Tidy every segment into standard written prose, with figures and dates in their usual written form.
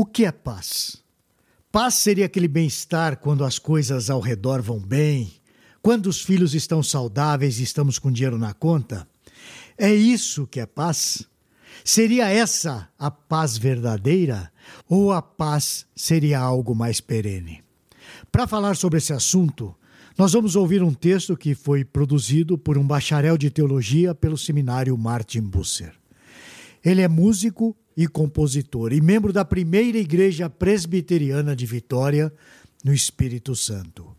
O que é paz? Paz seria aquele bem-estar quando as coisas ao redor vão bem, quando os filhos estão saudáveis e estamos com dinheiro na conta? É isso que é paz? Seria essa a paz verdadeira? Ou a paz seria algo mais perene? Para falar sobre esse assunto, nós vamos ouvir um texto que foi produzido por um bacharel de teologia pelo seminário Martin Bucer. Ele é músico e compositor e membro da Primeira Igreja Presbiteriana de Vitória, no Espírito Santo.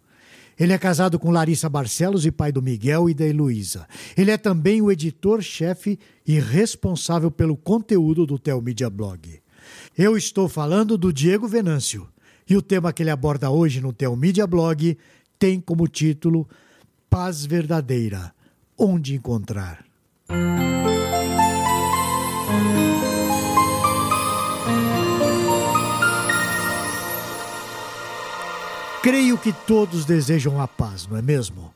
Ele é casado com Larissa Barcelos e pai do Miguel e da Heloísa. Ele é também o editor-chefe e responsável pelo conteúdo do Teomídia Blog. Eu estou falando do Diego Venâncio e o tema que ele aborda hoje no Teomídia Blog tem como título Paz Verdadeira, Onde Encontrar? Creio que todos desejam a paz, não é mesmo?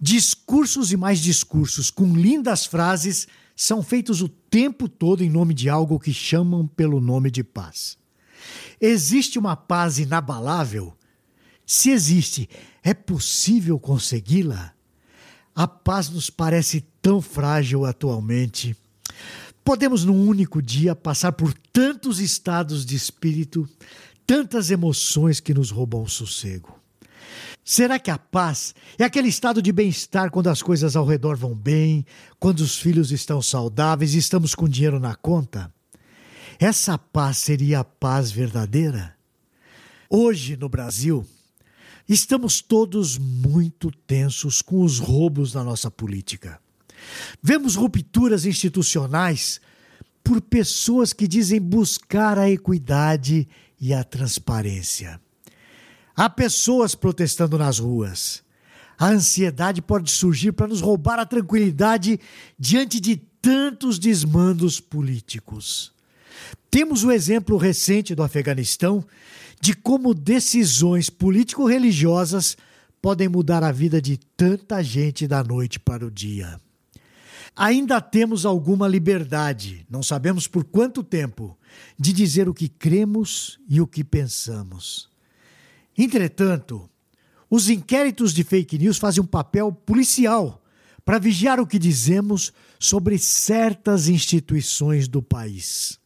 Discursos e mais discursos com lindas frases são feitos o tempo todo em nome de algo que chamam pelo nome de paz. Existe uma paz inabalável? Se existe, é possível consegui-la? A paz nos parece tão frágil atualmente. Podemos num único dia passar por tantos estados de espírito, tantas emoções que nos roubam o sossego. Será que a paz é aquele estado de bem-estar quando as coisas ao redor vão bem, quando os filhos estão saudáveis e estamos com dinheiro na conta? Essa paz seria a paz verdadeira? Hoje, no Brasil, estamos todos muito tensos com os roubos da nossa política. Vemos rupturas institucionais por pessoas que dizem buscar a equidade e a transparência. Há pessoas protestando nas ruas. A ansiedade pode surgir para nos roubar a tranquilidade diante de tantos desmandos políticos. Temos o exemplo recente do Afeganistão de como decisões político-religiosas podem mudar a vida de tanta gente da noite para o dia. Ainda temos alguma liberdade, não sabemos por quanto tempo, de dizer o que cremos e o que pensamos. Entretanto, os inquéritos de fake news fazem um papel policial para vigiar o que dizemos sobre certas instituições do país.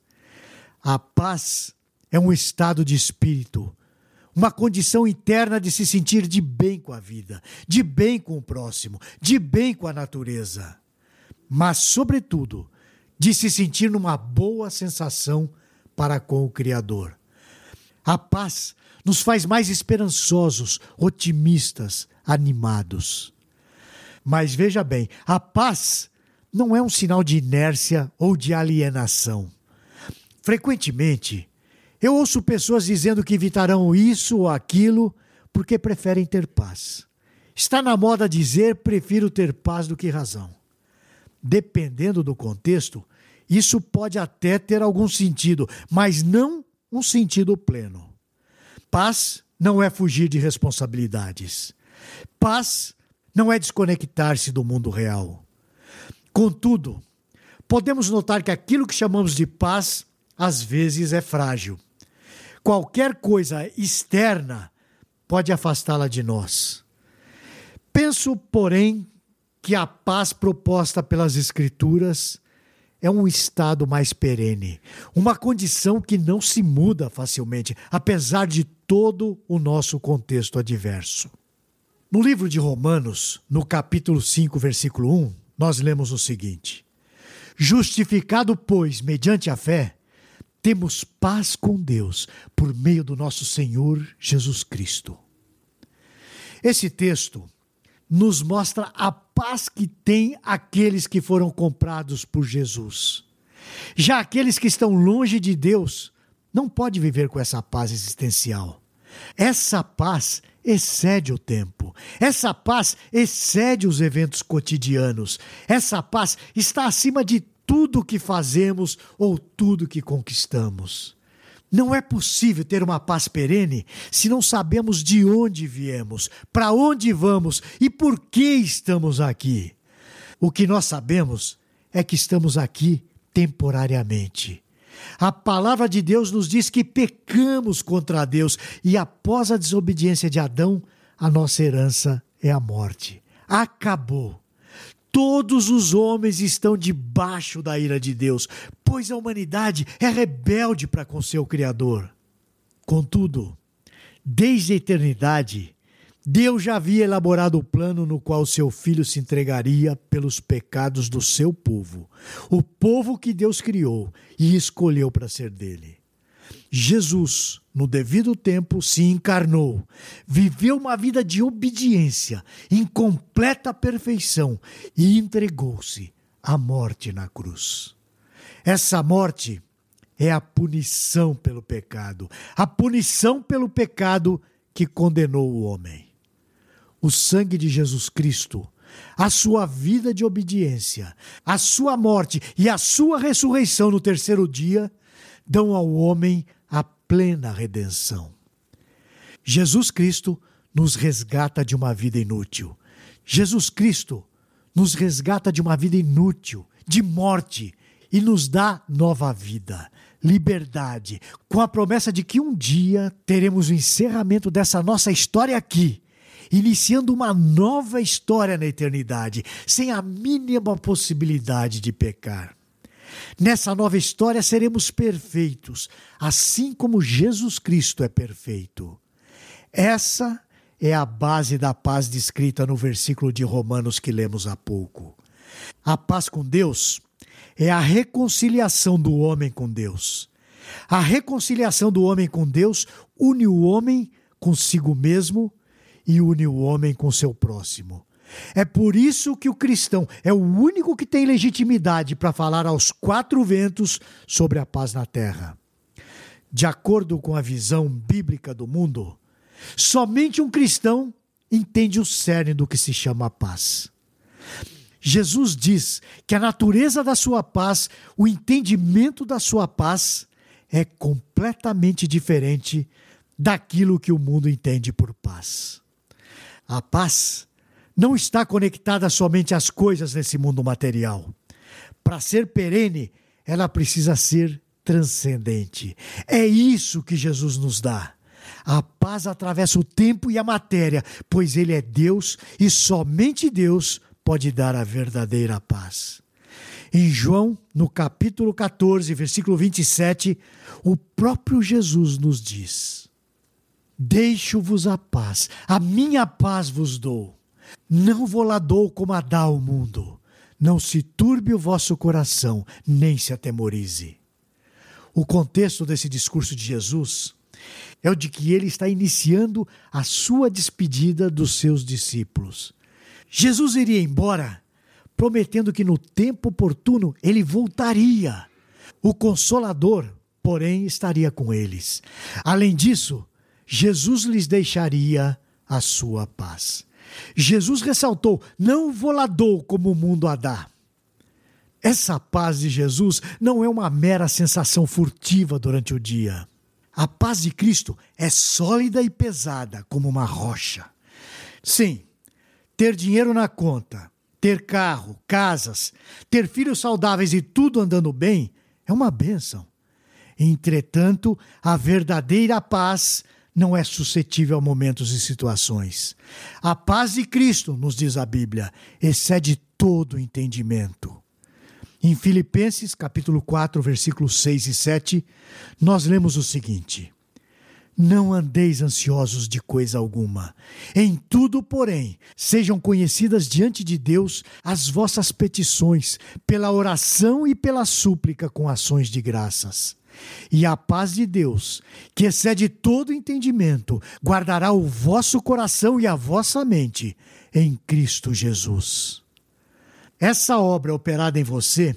A paz é um estado de espírito, uma condição interna de se sentir de bem com a vida, de bem com o próximo, de bem com a natureza. Mas, sobretudo, de se sentir numa boa sensação para com o Criador. A paz nos faz mais esperançosos, otimistas, animados. Mas veja bem, a paz não é um sinal de inércia ou de alienação. Frequentemente, eu ouço pessoas dizendo que evitarão isso ou aquilo porque preferem ter paz. Está na moda dizer, prefiro ter paz do que razão. Dependendo do contexto, isso pode até ter algum sentido, mas não um sentido pleno. Paz não é fugir de responsabilidades. Paz não é desconectar-se do mundo real. Contudo, podemos notar que aquilo que chamamos de paz, às vezes, é frágil. Qualquer coisa externa pode afastá-la de nós. Penso, porém, que a paz proposta pelas Escrituras é um estado mais perene, uma condição que não se muda facilmente, apesar de todo o nosso contexto adverso. No livro de Romanos, no capítulo 5, versículo 1, nós lemos o seguinte: justificado, pois, mediante a fé, temos paz com Deus por meio do nosso Senhor Jesus Cristo. Esse texto nos mostra a paz que têm aqueles que foram comprados por Jesus. Já aqueles que estão longe de Deus não podem viver com essa paz existencial. Essa paz excede o tempo. Essa paz excede os eventos cotidianos. Essa paz está acima de tudo que fazemos ou tudo que conquistamos. Não é possível ter uma paz perene se não sabemos de onde viemos, para onde vamos e por que estamos aqui. O que nós sabemos é que estamos aqui temporariamente. A palavra de Deus nos diz que pecamos contra Deus e após a desobediência de Adão, a nossa herança é a morte. Acabou. Todos os homens estão debaixo da ira de Deus, pois a humanidade é rebelde para com seu Criador. Contudo, desde a eternidade, Deus já havia elaborado o plano no qual seu filho se entregaria pelos pecados do seu povo, o povo que Deus criou e escolheu para ser dele. Jesus, no devido tempo, se encarnou, viveu uma vida de obediência em completa perfeição e entregou-se à morte na cruz. Essa morte é a punição pelo pecado, que condenou o homem. O sangue de Jesus Cristo, a sua vida de obediência, a sua morte e a sua ressurreição no terceiro dia dão ao homem a plena redenção. Jesus Cristo nos resgata de uma vida inútil. Jesus Cristo nos resgata de uma vida inútil, de morte, e nos dá nova vida, liberdade, com a promessa de que um dia teremos o encerramento dessa nossa história aqui, iniciando uma nova história na eternidade, sem a mínima possibilidade de pecar. Nessa nova história seremos perfeitos, assim como Jesus Cristo é perfeito. Essa é a base da paz descrita no versículo de Romanos que lemos há pouco. A paz com Deus é a reconciliação do homem com Deus. A reconciliação do homem com Deus une o homem consigo mesmo e une o homem com seu próximo. É por isso que o cristão é o único que tem legitimidade para falar aos quatro ventos sobre a paz na terra. De acordo com a visão bíblica do mundo, somente um cristão entende o cerne do que se chama paz. Jesus diz que a natureza da sua paz, o entendimento da sua paz, é completamente diferente daquilo que o mundo entende por paz. A paz não está conectada somente às coisas nesse mundo material. Para ser perene, ela precisa ser transcendente. É isso que Jesus nos dá. A paz atravessa o tempo e a matéria, pois ele é Deus e somente Deus pode dar a verdadeira paz. Em João, no capítulo 14, versículo 27, o próprio Jesus nos diz: "Deixo-vos a paz, a minha paz vos dou. Não vou lá dou como a dá o mundo. Não se turbe o vosso coração, nem se atemorize." O contexto desse discurso de Jesus é o de que ele está iniciando a sua despedida dos seus discípulos. Jesus iria embora, prometendo que no tempo oportuno ele voltaria. O Consolador, porém, estaria com eles. Além disso, Jesus lhes deixaria a sua paz. Jesus ressaltou: "Não vou lá dou como o mundo a dá." Essa paz de Jesus não é uma mera sensação furtiva durante o dia. A paz de Cristo é sólida e pesada como uma rocha. Sim, ter dinheiro na conta, ter carro, casas, ter filhos saudáveis e tudo andando bem é uma bênção. Entretanto, a verdadeira paz não é suscetível a momentos e situações. A paz de Cristo, nos diz a Bíblia, excede todo o entendimento. Em Filipenses, capítulo 4, versículos 6 e 7, nós lemos o seguinte: "Não andeis ansiosos de coisa alguma. Em tudo, porém, sejam conhecidas diante de Deus as vossas petições, pela oração e pela súplica com ações de graças. E a paz de Deus, que excede todo entendimento, guardará o vosso coração e a vossa mente em Cristo Jesus." Essa obra operada em você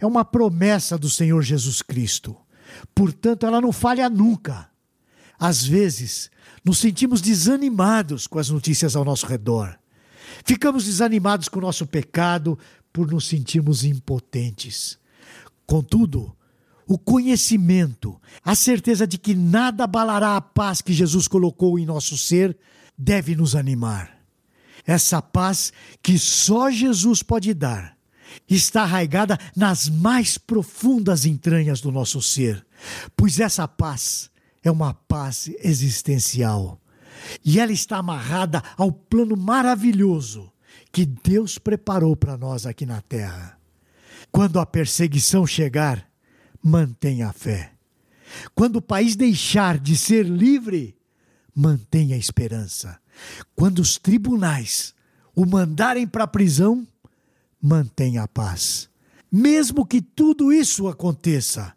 é uma promessa do Senhor Jesus Cristo. Portanto, ela não falha nunca. Às vezes, nos sentimos desanimados com as notícias ao nosso redor. Ficamos desanimados com o nosso pecado por nos sentirmos impotentes. Contudo, o conhecimento, a certeza de que nada abalará a paz que Jesus colocou em nosso ser, deve nos animar. Essa paz que só Jesus pode dar está arraigada nas mais profundas entranhas do nosso ser, pois essa paz é uma paz existencial e ela está amarrada ao plano maravilhoso que Deus preparou para nós aqui na Terra. Quando a perseguição chegar, mantenha a fé. Quando o país deixar de ser livre, mantenha a esperança. Quando os tribunais o mandarem para a prisão, mantenha a paz. Mesmo que tudo isso aconteça,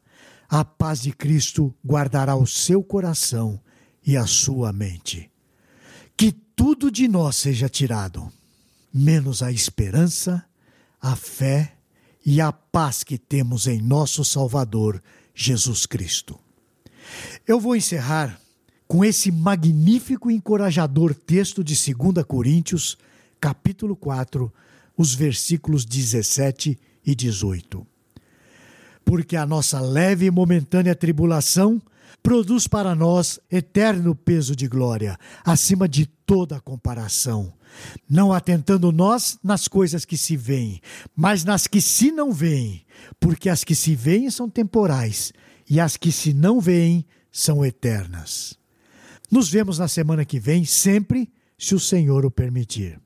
a paz de Cristo guardará o seu coração e a sua mente. Que tudo de nós seja tirado, menos a esperança, a fé e a paz que temos em nosso Salvador, Jesus Cristo. Eu vou encerrar com esse magnífico e encorajador texto de 2 Coríntios, capítulo 4, os versículos 17 e 18. Porque a nossa leve e momentânea tribulação produz para nós eterno peso de glória, acima de toda comparação, não atentando nós nas coisas que se veem, mas nas que se não veem, porque as que se veem são temporais e as que se não veem são eternas. Nos vemos na semana que vem, sempre, se o Senhor o permitir.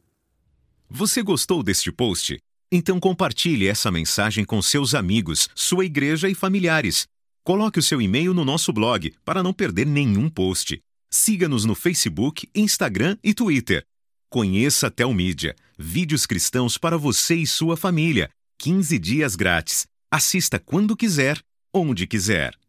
Você gostou deste post? Então compartilhe essa mensagem com seus amigos, sua igreja e familiares. Coloque o seu e-mail no nosso blog para não perder nenhum post. Siga-nos no Facebook, Instagram e Twitter. Conheça a Telmídia, vídeos cristãos para você e sua família. 15 dias grátis. Assista quando quiser, onde quiser.